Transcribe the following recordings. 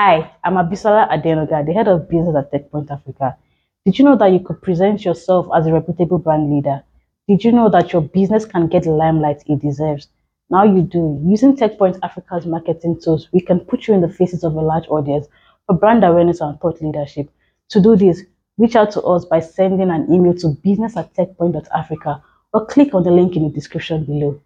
Hi, I'm Abisola Adenuga, the head of business at TechPoint Africa. Did you know that you could present yourself as a reputable brand leader? Did you know that your business can get the limelight it deserves? Now you do. Using TechPoint Africa's marketing tools, we can put you in the faces of a large audience for brand awareness and thought leadership. To do this, reach out to us by sending an email to business@techpoint.africa or click on the link in the description below.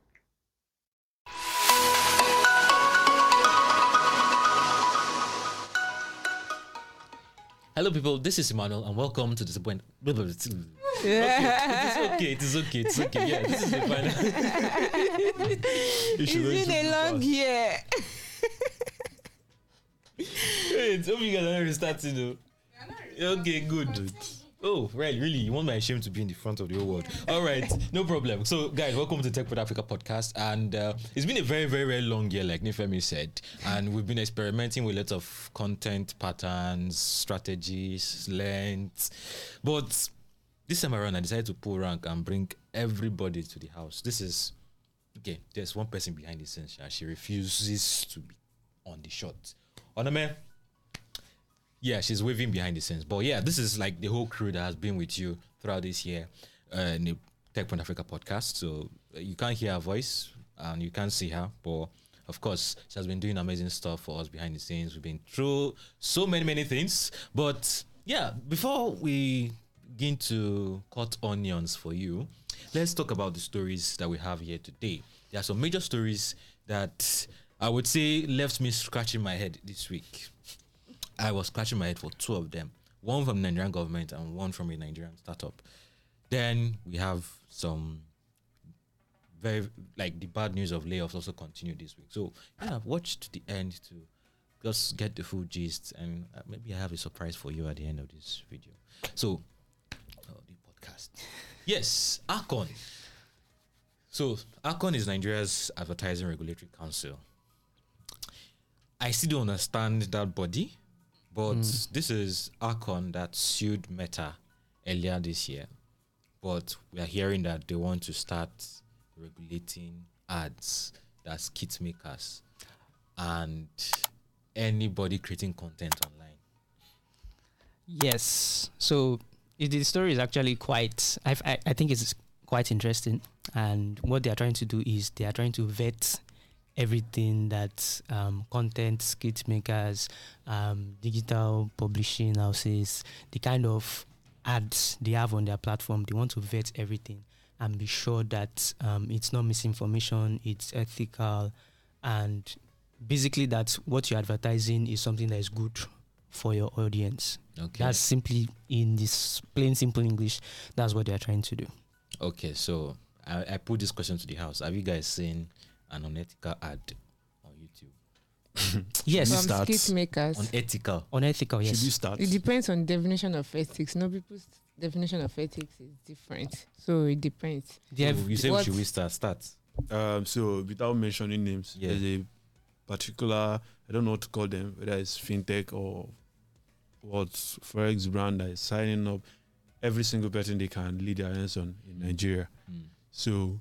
Hello people, this is Emmanuel and welcome to TechPoint. It's okay. Yeah, this is the final. It's been a long year. Wait, hope you guys are not restarting though. Okay, good. Oh, right, really? You want my shame to be in the front of the whole world? All right, no problem. So, guys, welcome to the TechPoint Africa podcast. And it's been a very, very, very long year, like Nifemi said. And we've been experimenting with lots of content patterns, strategies, lengths. But this time around, I decided to pull rank and bring everybody to the house. This is, okay, there's one person behind the scenes. She refuses to be on the shot. Onome. Yeah, she's waving behind the scenes. But yeah, this is like the whole crew that has been with you throughout this year in the TechPoint Africa podcast. So you can't hear her voice and you can't see her. But of course, she has been doing amazing stuff for us behind the scenes. We've been through so many, many things. But yeah, before we begin to cut onions for you, let's talk about the stories that we have here today. There are some major stories that I would say left me scratching my head this week. I was scratching my head for two of them. One from the Nigerian government and one from a Nigerian startup. Then we have some very, like the bad news of layoffs also continue this week. So yeah, watch to the end to just get the full gist. And maybe I have a surprise for you at the end of this video. So, the podcast. Yes, ARCON. So ARCON is Nigeria's Advertising Regulatory Council. I still don't understand that body. But this is ARCON that sued Meta earlier this year. But we are hearing that they want to start regulating ads, that's kit makers, and anybody creating content online. Yes. So the story is actually quite, I think it's quite interesting. And what they are trying to do is they are trying to vet everything that content kit makers, digital publishing houses, the kind of ads they have on their platform. They want to vet everything and be sure that it's not misinformation, it's ethical, and basically that what you're advertising is something that is good for your audience. Okay, that's simply, in this plain simple English, that's what they are trying to do. Okay, so I put this question to the house. Have you guys seen an unethical ad on YouTube? Yes, from skit makers. Unethical. Yes. Should you start? It depends on definition of ethics. No, people's definition of ethics is different, so it depends. You say we should start. So without mentioning names, there's a particular, I don't know what to call them, whether it's fintech or what forex brand that is signing up every single person they can lead their hands on in Nigeria. So.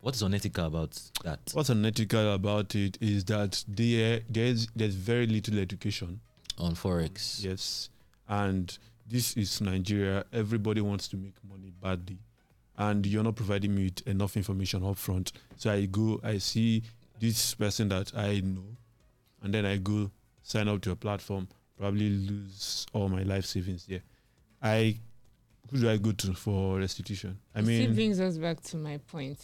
What's unethical about that? What's unethical about it is that there's very little education on forex. Yes, and this is Nigeria. Everybody wants to make money badly, and you're not providing me with enough information up front. So I see this person that I know, and then I go sign up to a platform, probably lose all my life savings there. Who do I go to for restitution? It brings us back to my point.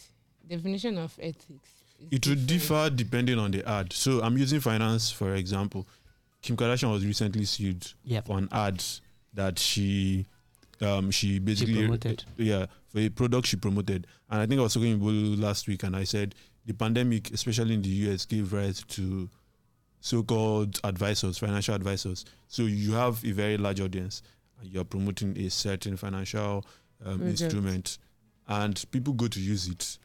Definition of ethics. It would differ depending on the ad. So I'm using finance, for example. Kim Kardashian was recently sued for an ad that she promoted. For a product she promoted. And I think I was talking about last week, and I said the pandemic, especially in the US, gave rise to so-called advisors, financial advisors. So you have a very large audience. You're promoting a certain financial instrument, and people go to use it.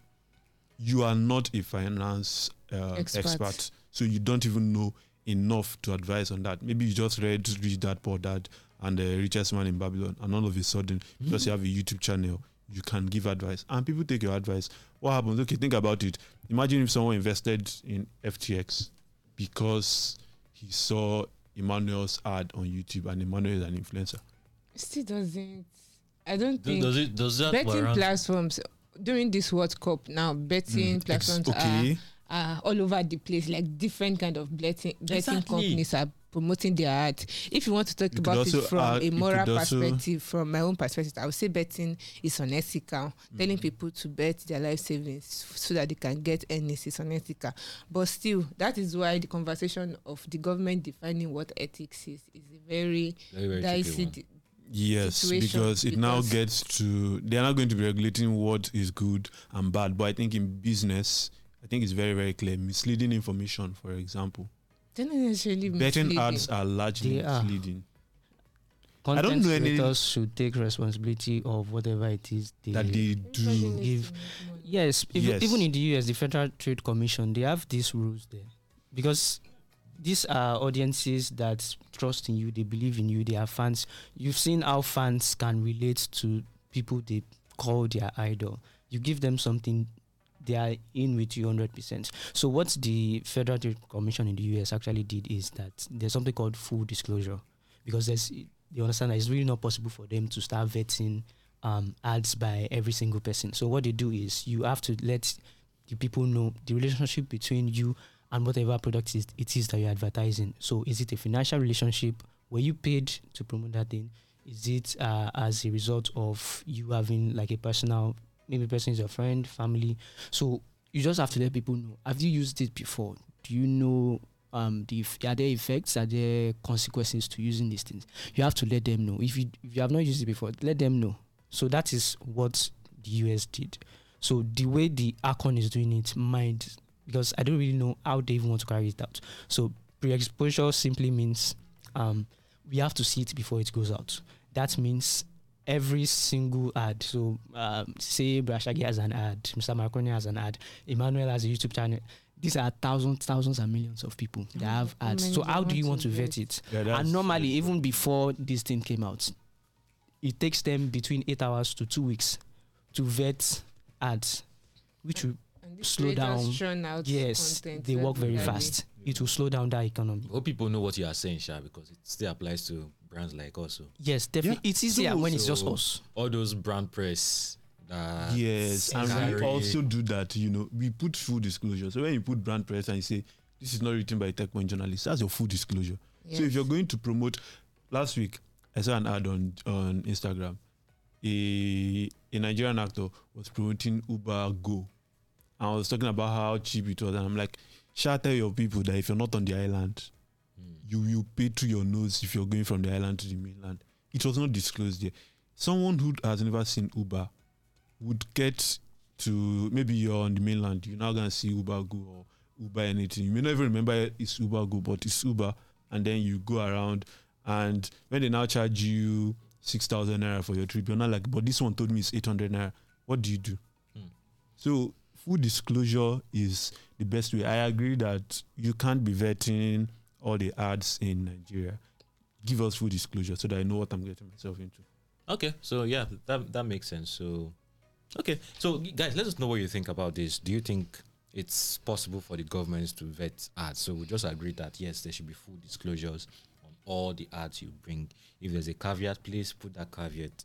You are not a finance expert, so you don't even know enough to advise on that. Maybe you just read Rich Dad Poor Dad and The Richest Man in Babylon, and all of a sudden, because you have a YouTube channel, you can give advice, and people take your advice. What happens? Okay, think about it. Imagine if someone invested in FTX because he saw Emmanuel's ad on YouTube, and Emmanuel is an influencer. Still doesn't. I don't think. Does that betting platforms during this World Cup now? Betting platforms are all over the place. Like different kind of betting companies are promoting their ad. If you want to talk about it from a moral perspective, from my own perspective, I would say betting is unethical. Telling people to bet their life savings so that they can get earnings is unethical. But still, that is why the conversation of the government defining what ethics is a very dicey situation. Yes, because now gets to, they are not going to be regulating what is good and bad. But I think in business, I think it's very, very clear. Misleading information, for example. Betting ads are largely misleading. Content creators should take responsibility of whatever it is they do. Give. Yes. Even in the US, the Federal Trade Commission, they have these rules there. Because these are audiences that trust in you, they believe in you, they are fans. You've seen how fans can relate to people they call their idol. You give them something, they are in with you 100%. So what the Federal Trade Commission in the US actually did is that there's something called full disclosure, because they understand that it's really not possible for them to start vetting ads by every single person. So what they do is you have to let the people know the relationship between you and whatever product it is that you're advertising. So is it a financial relationship? Were you paid to promote that thing? Is it as a result of you having like a personal, maybe the person is your friend, family? So you just have to let people know. Have you used it before? Do you know, are there effects? Are there consequences to using these things? You have to let them know. If you have not used it before, let them know. So that is what the US did. So the way the ARCON is doing it, because I don't really know how they even want to carry it out. So pre-exposure simply means we have to see it before it goes out. That means every single ad. So say Brashagi has an ad, Mr. Marconi has an ad, Emmanuel has a YouTube channel. These are thousands and millions of people that have ads. So how do you want to vet it? Yeah, and normally, even before this thing came out, it takes them between 8 hours to 2 weeks to vet ads, which will slow down. Yes, they work very fast. Yeah. It will slow down that economy. Hope people know what you are saying, Sha, because it still applies to brands like us. Yes, definitely. Yeah, it's easier when it's just us. All those brand press. Yes, and we also do that. You know, we put full disclosure. So when you put brand press and you say this is not written by TechPoint journalists, that's your full disclosure. Yes. So if you're going to promote, last week I saw an ad on Instagram. A Nigerian actor was promoting Uber Go. I was talking about how cheap it was, and I'm like, tell your people that if you're not on the island, you will pay through your nose if you're going from the island to the mainland. It was not disclosed there. Someone who has never seen Uber would get to, maybe you're on the mainland, you're not going to see Uber Go or Uber anything. You may not even remember it's Uber Go, but it's Uber, and then you go around, and when they now charge you 6,000 naira for your trip, you're not like, but this one told me it's 800 naira. What do you do? So, full disclosure is the best way. I agree that you can't be vetting all the ads in Nigeria. Give us full disclosure so that I know what I'm getting myself into. Okay, so yeah, that makes sense. So, okay, so guys, let us know what you think about this. Do you think it's possible for the governments to vet ads? So we just agree that yes, there should be full disclosures on all the ads you bring. If there's a caveat, please put that caveat.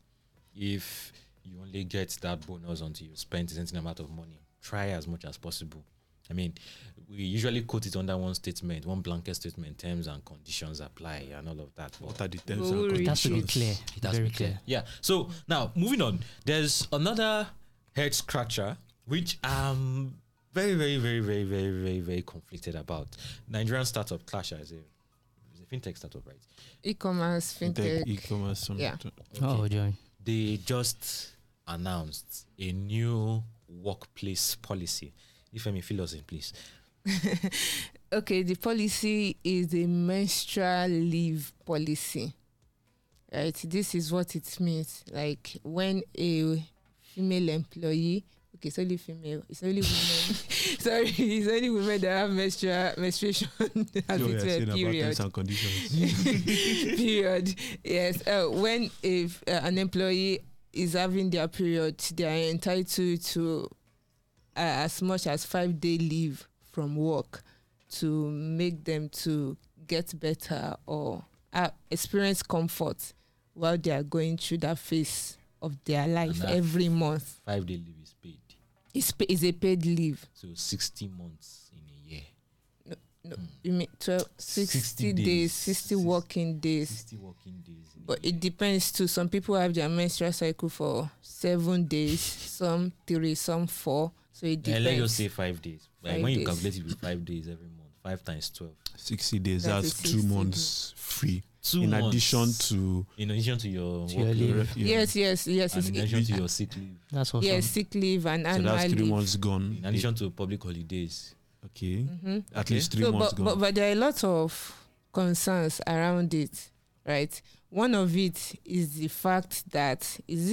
If you only get that bonus until you spend a certain amount of money, try as much as possible. I mean, we usually quote it under one statement, one blanket statement, terms and conditions apply and all of that. What are the terms and conditions? It has to be clear. It has to be very clear. Yeah. So now moving on, there's another head scratcher, which I'm very, very, very, very, very, very, very conflicted about. Nigerian startup Klasha is a fintech startup, right? E-commerce, fintech. E-commerce. Yeah. Okay. Oh, Joy. They just announced a new workplace policy. Nifemi, fill us in, please. Okay, the policy is a menstrual leave policy. Right, this is what it means. Like when a female employee, okay, it's only female, it's only women. Sorry, it's only women that have menstruation as a period. About conditions. Period. Yes. When an employee is having their period, they are entitled to as much as 5-day leave from work to make them to get better or experience comfort while they are going through that phase of their life every month. 5-day leave is paid. It's a paid leave. So 60 months in a year. No, you mean 12, 60 working days. But it depends too. Some people have their menstrual cycle for 7 days, some 3, some 4. So it depends. Let's just say 5 days. When you calculate it with 5 days every month, 5 times 12. 60 days. That's 2 months free. In addition to your leave. Yes. In addition to your sick leave. That's awesome. Yes, sick leave and annual leave. So that's 3 months gone. In addition to public holidays. Okay. Mm-hmm. At least 3 months gone. But there are a lot of concerns around it, right? One of it is the fact that it's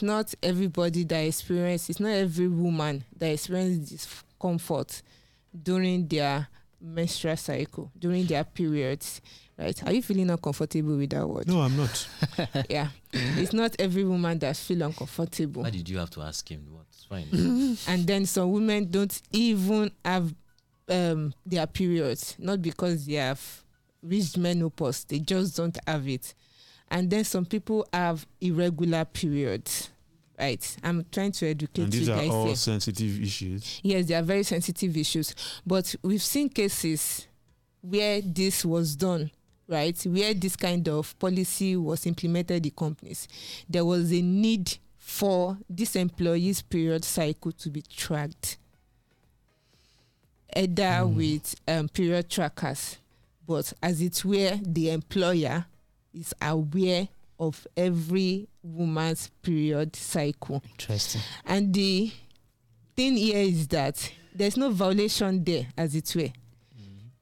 not everybody that experiences, it's not every woman that experiences discomfort during their menstrual cycle, during their periods, right? Are you feeling uncomfortable with that word? No, I'm not. Yeah. It's not every woman that feels uncomfortable. Why did you have to ask him? What's fine. And then some women don't even have their periods, not because they have reached menopause, they just don't have it. And then some people have irregular periods. Right, I'm trying to educate you guys. And these are all sensitive issues. Yes, they are very sensitive issues. But we've seen cases where this was done, right? Where this kind of policy was implemented in companies. There was a need for this employee's period cycle to be tracked. Either with period trackers, but as it's where the employer is aware of every woman's period cycle. Interesting. And the thing here is that there's no violation there, as it were.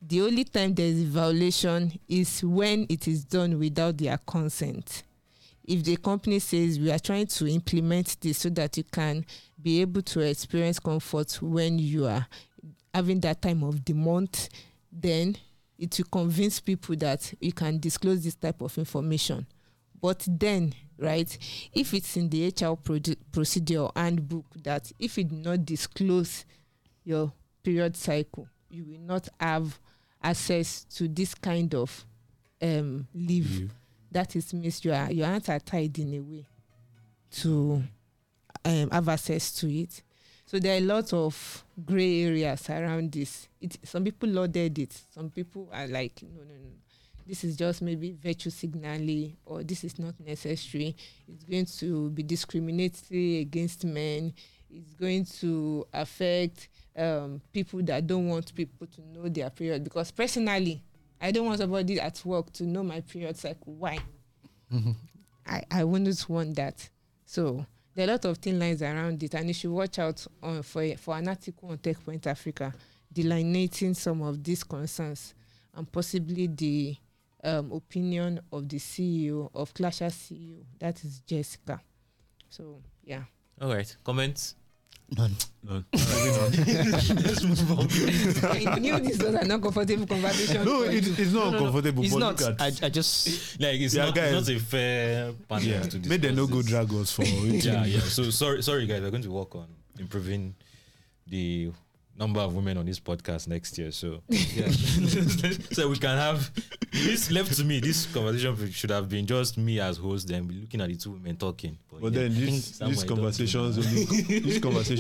The only time there's a violation is when it is done without their consent. If the company says, we are trying to implement this so that you can be able to experience comfort when you are having that time of the month, then it will convince people that you can disclose this type of information. But then, right, if it's in the HR procedure handbook that if you do not disclose your period cycle, you will not have access to this kind of leave. That is means your hands are tied in a way to have access to it. So there are a lot of gray areas around this. Some people lauded it. Some people are like, no. This is just maybe virtue signaling, or this is not necessary. It's going to be discriminatory against men. It's going to affect people that don't want people to know their period. Because personally, I don't want somebody at work to know my period cycle. Why? Mm-hmm. I wouldn't want that. So there are a lot of thin lines around it, and you should watch out for an article on TechPoint Africa delineating some of these concerns and possibly the opinion of the CEO, of Klasha CEO, that is Jessica. So, yeah. All right. Comments? None. Let's move on. I knew this was an uncomfortable conversation. No, it's not uncomfortable. It's not. I just... like, it's not a fair panel to discuss. May there no go drag us for it. Yeah. So, sorry guys. We're going to work on improving the number of women on this podcast next year, so yeah. So we can have this left to me. This conversation should have been just me as host, then be looking at the 2 women talking. But then these conversations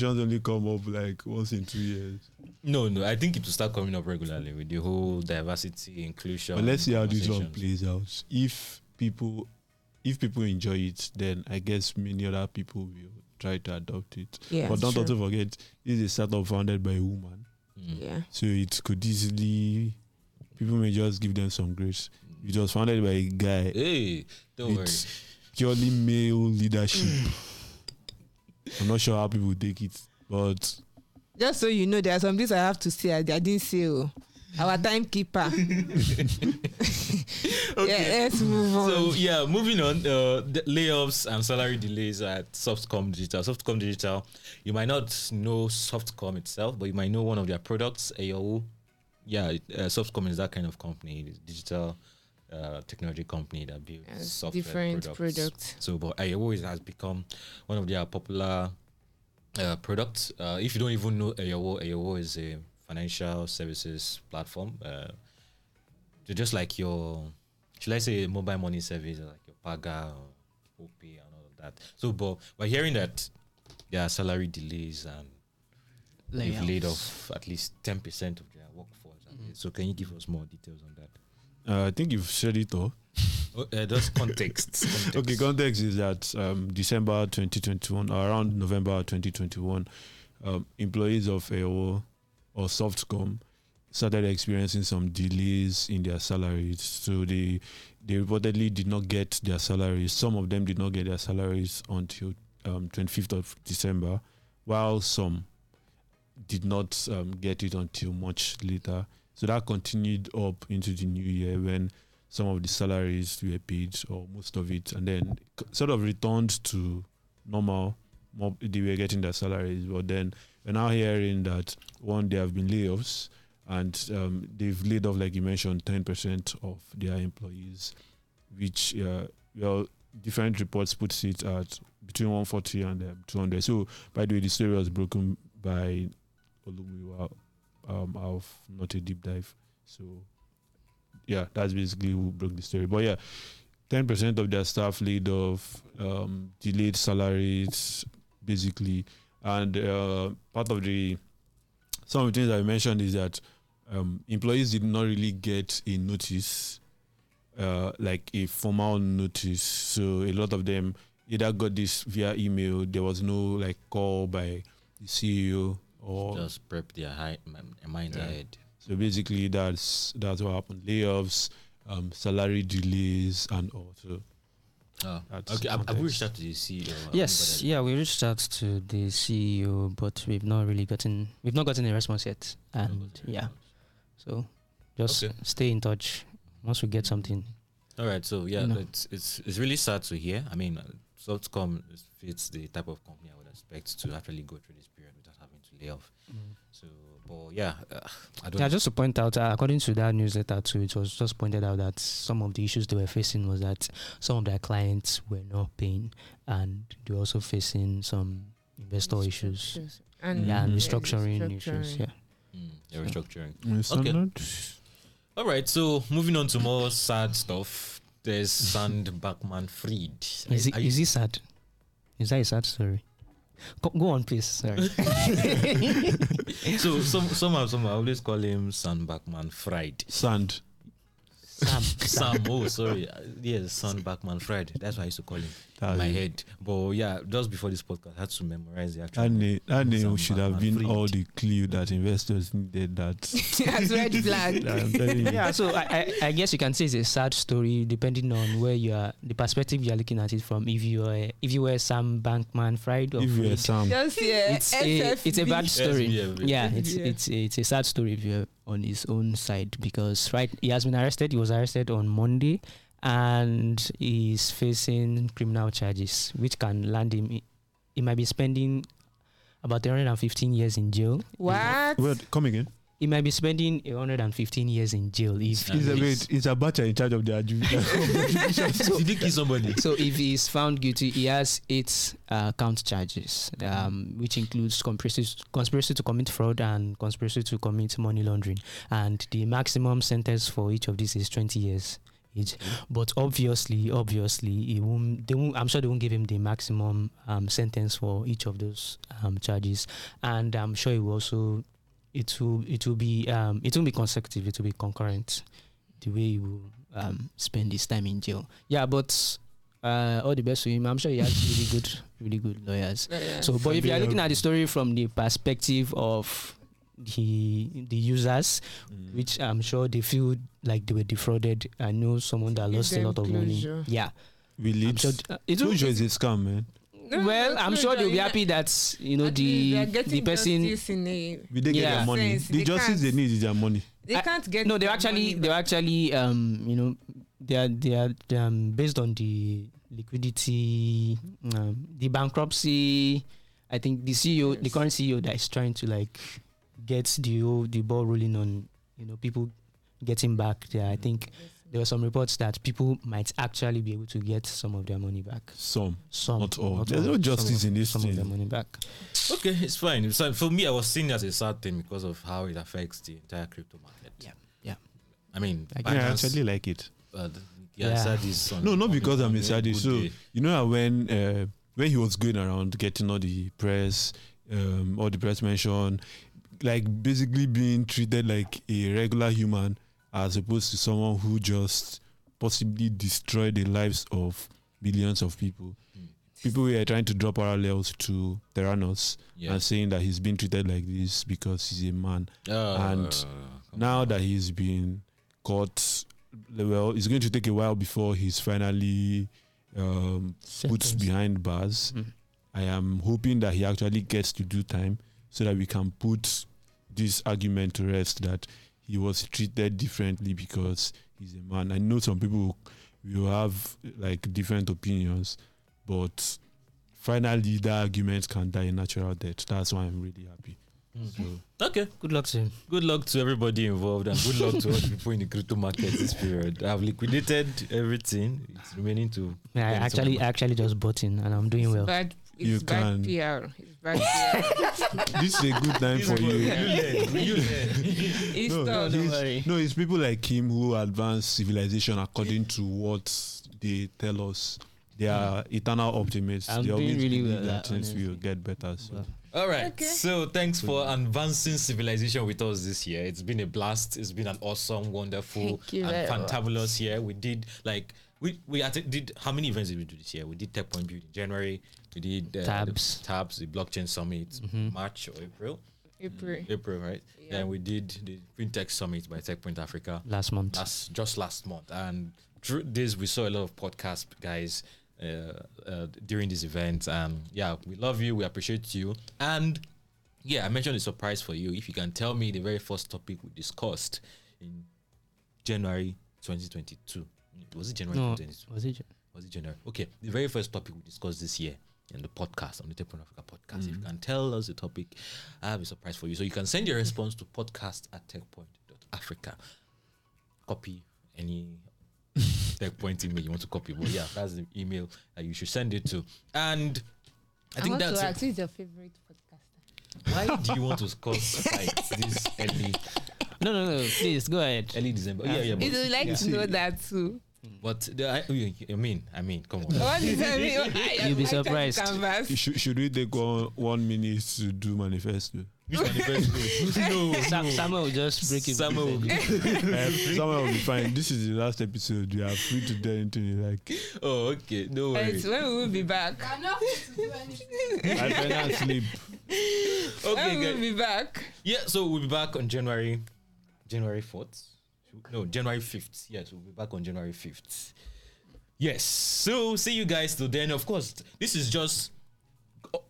only come up like once in 2 years. No, I think it will start coming up regularly with the whole diversity, inclusion. But let's see how this one plays out. If people enjoy it, then I guess many other people will try to adopt it. Yeah, but don't also forget, this is a startup founded by a woman. Yeah. So it could easily, people may just give them some grace. It was founded by a guy. Hey, don't worry. Purely male leadership. I'm not sure how people take it, but just so you know, there are some things I have to say I didn't say. Our timekeeper. Okay. Yeah, let's move on. So yeah, moving on. The layoffs and salary delays at Softcom Digital. Softcom Digital, you might not know Softcom itself, but you might know one of their products, Ayo. Yeah, Softcom is that kind of company, it's digital technology company that builds software different products. So, but Ayo has become one of their popular products. If you don't even know Ayo is a financial services platform. To just like your, should I say, mobile money service, like your Paga or OPay and all of that. So, but we're hearing that there are salary delays and they've laid off at least 10% of their workforce. Mm-hmm. So, can you give us more details on that? I think you've said it all. Just context. Okay, context is that December 2021, around November 2021, employees of Ayo or Softcom started experiencing some delays in their salaries. So they reportedly did not get their salaries. Some of them did not get their salaries until 25th of December, while some did not get it until much later. So that continued up into the new year when some of the salaries were paid, or most of it, and then sort of returned to normal. They were getting their salaries, but then we're now hearing that one, there have been layoffs, and they've laid off, like you mentioned, 10% of their employees, which, well, different reports puts it at between 140 and 200. So, by the way, the story was broken by Olumiwa. I've not a deep dive, so yeah, that's basically who broke the story. But yeah, 10% of their staff laid off, delayed salaries, basically. And part of the some of the things I mentioned is that employees did not really get a notice, like a formal notice. So a lot of them either got this via email. There was no like call by the CEO. Or just prep their mind ahead. So basically, that's what happened: layoffs, salary delays, and all. So okay, have we reached out to the CEO? Yes, yeah, we reached out to the CEO, but we've not gotten a response yet. And yeah, so just stay in touch once we get something. All right, so yeah, it's really sad to hear. I mean, Softcom fits the type of company I would expect to actually go through this period without having to lay off. Mm. So, but yeah, I don't. Yeah, just to point out, according to that newsletter too, it was just pointed out that some of the issues they were facing was that some of their clients were not paying, and they were also facing some investor issues and restructuring issues. Yeah, restructuring. Okay. All right, so moving on to more sad stuff. There's Sam Bankman-Fried. Is he sad? Is that a sad story? Go on, please. Sorry. So somehow I always call him Sam Bankman-Fried. Sam. Oh, sorry. Yes, Sam Bankman-Fried. That's what I used to call him in my head. But yeah, just before this podcast, I had to memorize the actual name. That name should have been all the clue that investors needed. That's red flag. Yeah, so I guess you can say it's a sad story depending on where you are, the perspective you are looking at it from. If you were Sam Bankman-Fried, or if you were Sam, it's a bad story. SBFB. Yeah, it's a sad story if you're on his own side, because he has been arrested. He was arrested on Monday, and he's facing criminal charges, which can land him. He might be spending about 115 years in jail. What? Wait, come again. He might be spending 115 years in jail. If he's a butcher in charge of the adjudication. Did he kill somebody? So if he is found guilty, he has 8 count charges, which includes conspiracy to commit fraud and conspiracy to commit money laundering. And the maximum sentence for each of these is 20 years each. But obviously, I'm sure they won't give him the maximum sentence for each of those charges. And I'm sure he will also. It will be consecutive. It will be concurrent, the way you will spend his time in jail. Yeah, but all the best to him. I'm sure he has really good lawyers. Yeah. So, but if you are looking at the story from the perspective of the users, which I'm sure they feel like they were defrauded. I know someone that lost a lot of money. Yeah, Closure is a scam, man. Well, I'm sure they'll be happy that the person. They get their money. The justice they need is their money. They can't get. No, they're actually they are based on the liquidity, the bankruptcy. I think the CEO, the current CEO, that is trying to like get the ball rolling on people getting back there. I think there were some reports that people might actually be able to get some of their money back. Some, not all. Not There's all. No justice in this some thing. Of their money back. Okay, it's fine. So for me, I was seeing it as a sad thing because of how it affects the entire crypto market. Yeah. I mean, I actually like it. But sad is on, no, not because I'm a sad. So day. You know when he was going around getting all the press, all the press mention, like basically being treated like a regular human, as opposed to someone who just possibly destroyed the lives of billions of people. Mm. People were trying to draw parallels to Theranos and saying that he's been treated like this because he's a man. And now that he's been caught, well, it's going to take a while before he's finally put behind bars. Mm. I am hoping that he actually gets to do time so that we can put this argument to rest that he was treated differently because he's a man. I know some people will have like different opinions, but finally the argument can die a natural death. That's why I'm really happy. Mm-hmm. So, okay, good luck to him. Good luck to everybody involved, and good luck to all the people in the crypto market this period. I've liquidated everything. It's remaining to. I actually just bought in, and I'm doing well. But it's bad PR. It's bad PR. This is a good time for you. It's people like him who advance civilization according to what they tell us. They are eternal optimists. They always really believe that things will get better. So. Well. All right. Okay. So thanks for advancing civilization with us this year. It's been a blast. It's been an awesome, wonderful, and fantabulous year. We did did how many events did we do this year? We did TechPoint Build in January. We did Tabs, the Blockchain Summit, March or April. April, right? Yeah. Then we did the Printech Summit by TechPoint Africa last month, and through this we saw a lot of podcast guys during this event. We love you, we appreciate you, and I mentioned a surprise for you. If you can tell me the very first topic we discussed in January 2022, was it January? Okay, the very first topic we discussed this year in the podcast, on the TechPoint Africa podcast. If you can tell us the topic, I have a surprise for you. So you can send your response to podcast@techpoint.africa. Copy any TechPoint email you want to copy, but that's the email that you should send it to. And I think that's it. Who's your favorite podcaster? Why do you want to cause fights this early? No, please go ahead. Early December. We'd like to know that too. But come on. You'll be surprised. Should we take 1 minute to do manifesto? Which manifesto? No. Samuel will just break it. Samuel will be fine. This is the last episode. You are free to tell anything like. Oh, okay. No worries. When we will be back. I'm not free to do anything. I cannot sleep. Okay, guys. We'll be back. Yeah, so we'll be back on January 4th. No, January 5th. Yes, we'll be back on January 5th. Yes. So, see you guys till then. Of course, this is just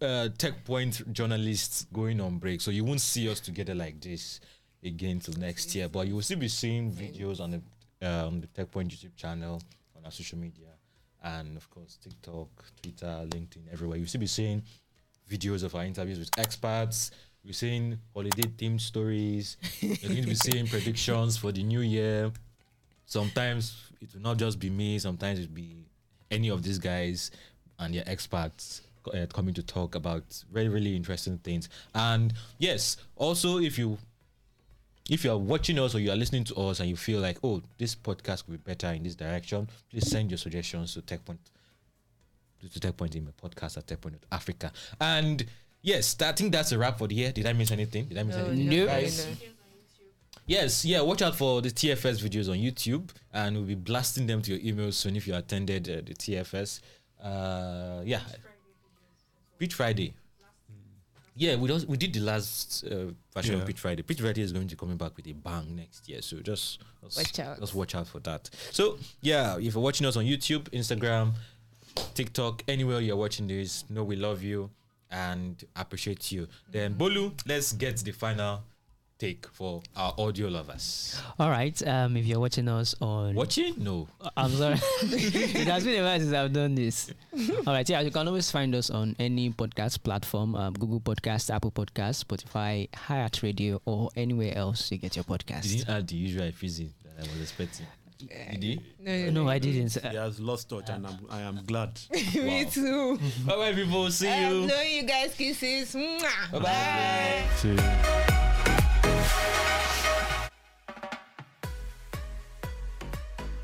TechPoint journalists going on break. So, you won't see us together like this again till next year. But you will still be seeing videos on the TechPoint YouTube channel, on our social media, and of course, TikTok, Twitter, LinkedIn, everywhere. You'll still be seeing videos of our interviews with experts. We're seeing holiday-themed stories. We're going to be seeing predictions for the new year. Sometimes it will not just be me. Sometimes it will be any of these guys and their experts coming to talk about really, really interesting things. And yes, also if you are watching us or you are listening to us and you feel like, oh, this podcast could be better in this direction, please send your suggestions to TechPoint email, podcast@techpoint.africa. And yes, I think that's a wrap for the year. Did I miss anything? No, guys? No. Yes, watch out for the TFS videos on YouTube, and we'll be blasting them to your emails soon if you attended the TFS. Pitch Friday. Yeah, we did the last version of Pitch Friday. Pitch Friday is going to be coming back with a bang next year, so just watch out for that. So, if you're watching us on YouTube, Instagram, TikTok, anywhere you're watching this, know we love you and appreciate you. Then Bolu, let's get the final take for our audio lovers. All right, if you're watching us on... Watching? No. I'm sorry. It has been a while since I've done this. All right, you can always find us on any podcast platform, Google Podcasts, Apple Podcasts, Spotify, iHeartRadio, or anywhere else you get your podcast. You didn't add the usual efficiency that I was expecting. Did he? No, I didn't. He has lost touch, and I am glad. Me too. Bye, people. See you. I know you guys. Kisses. Bye. Bye. See you.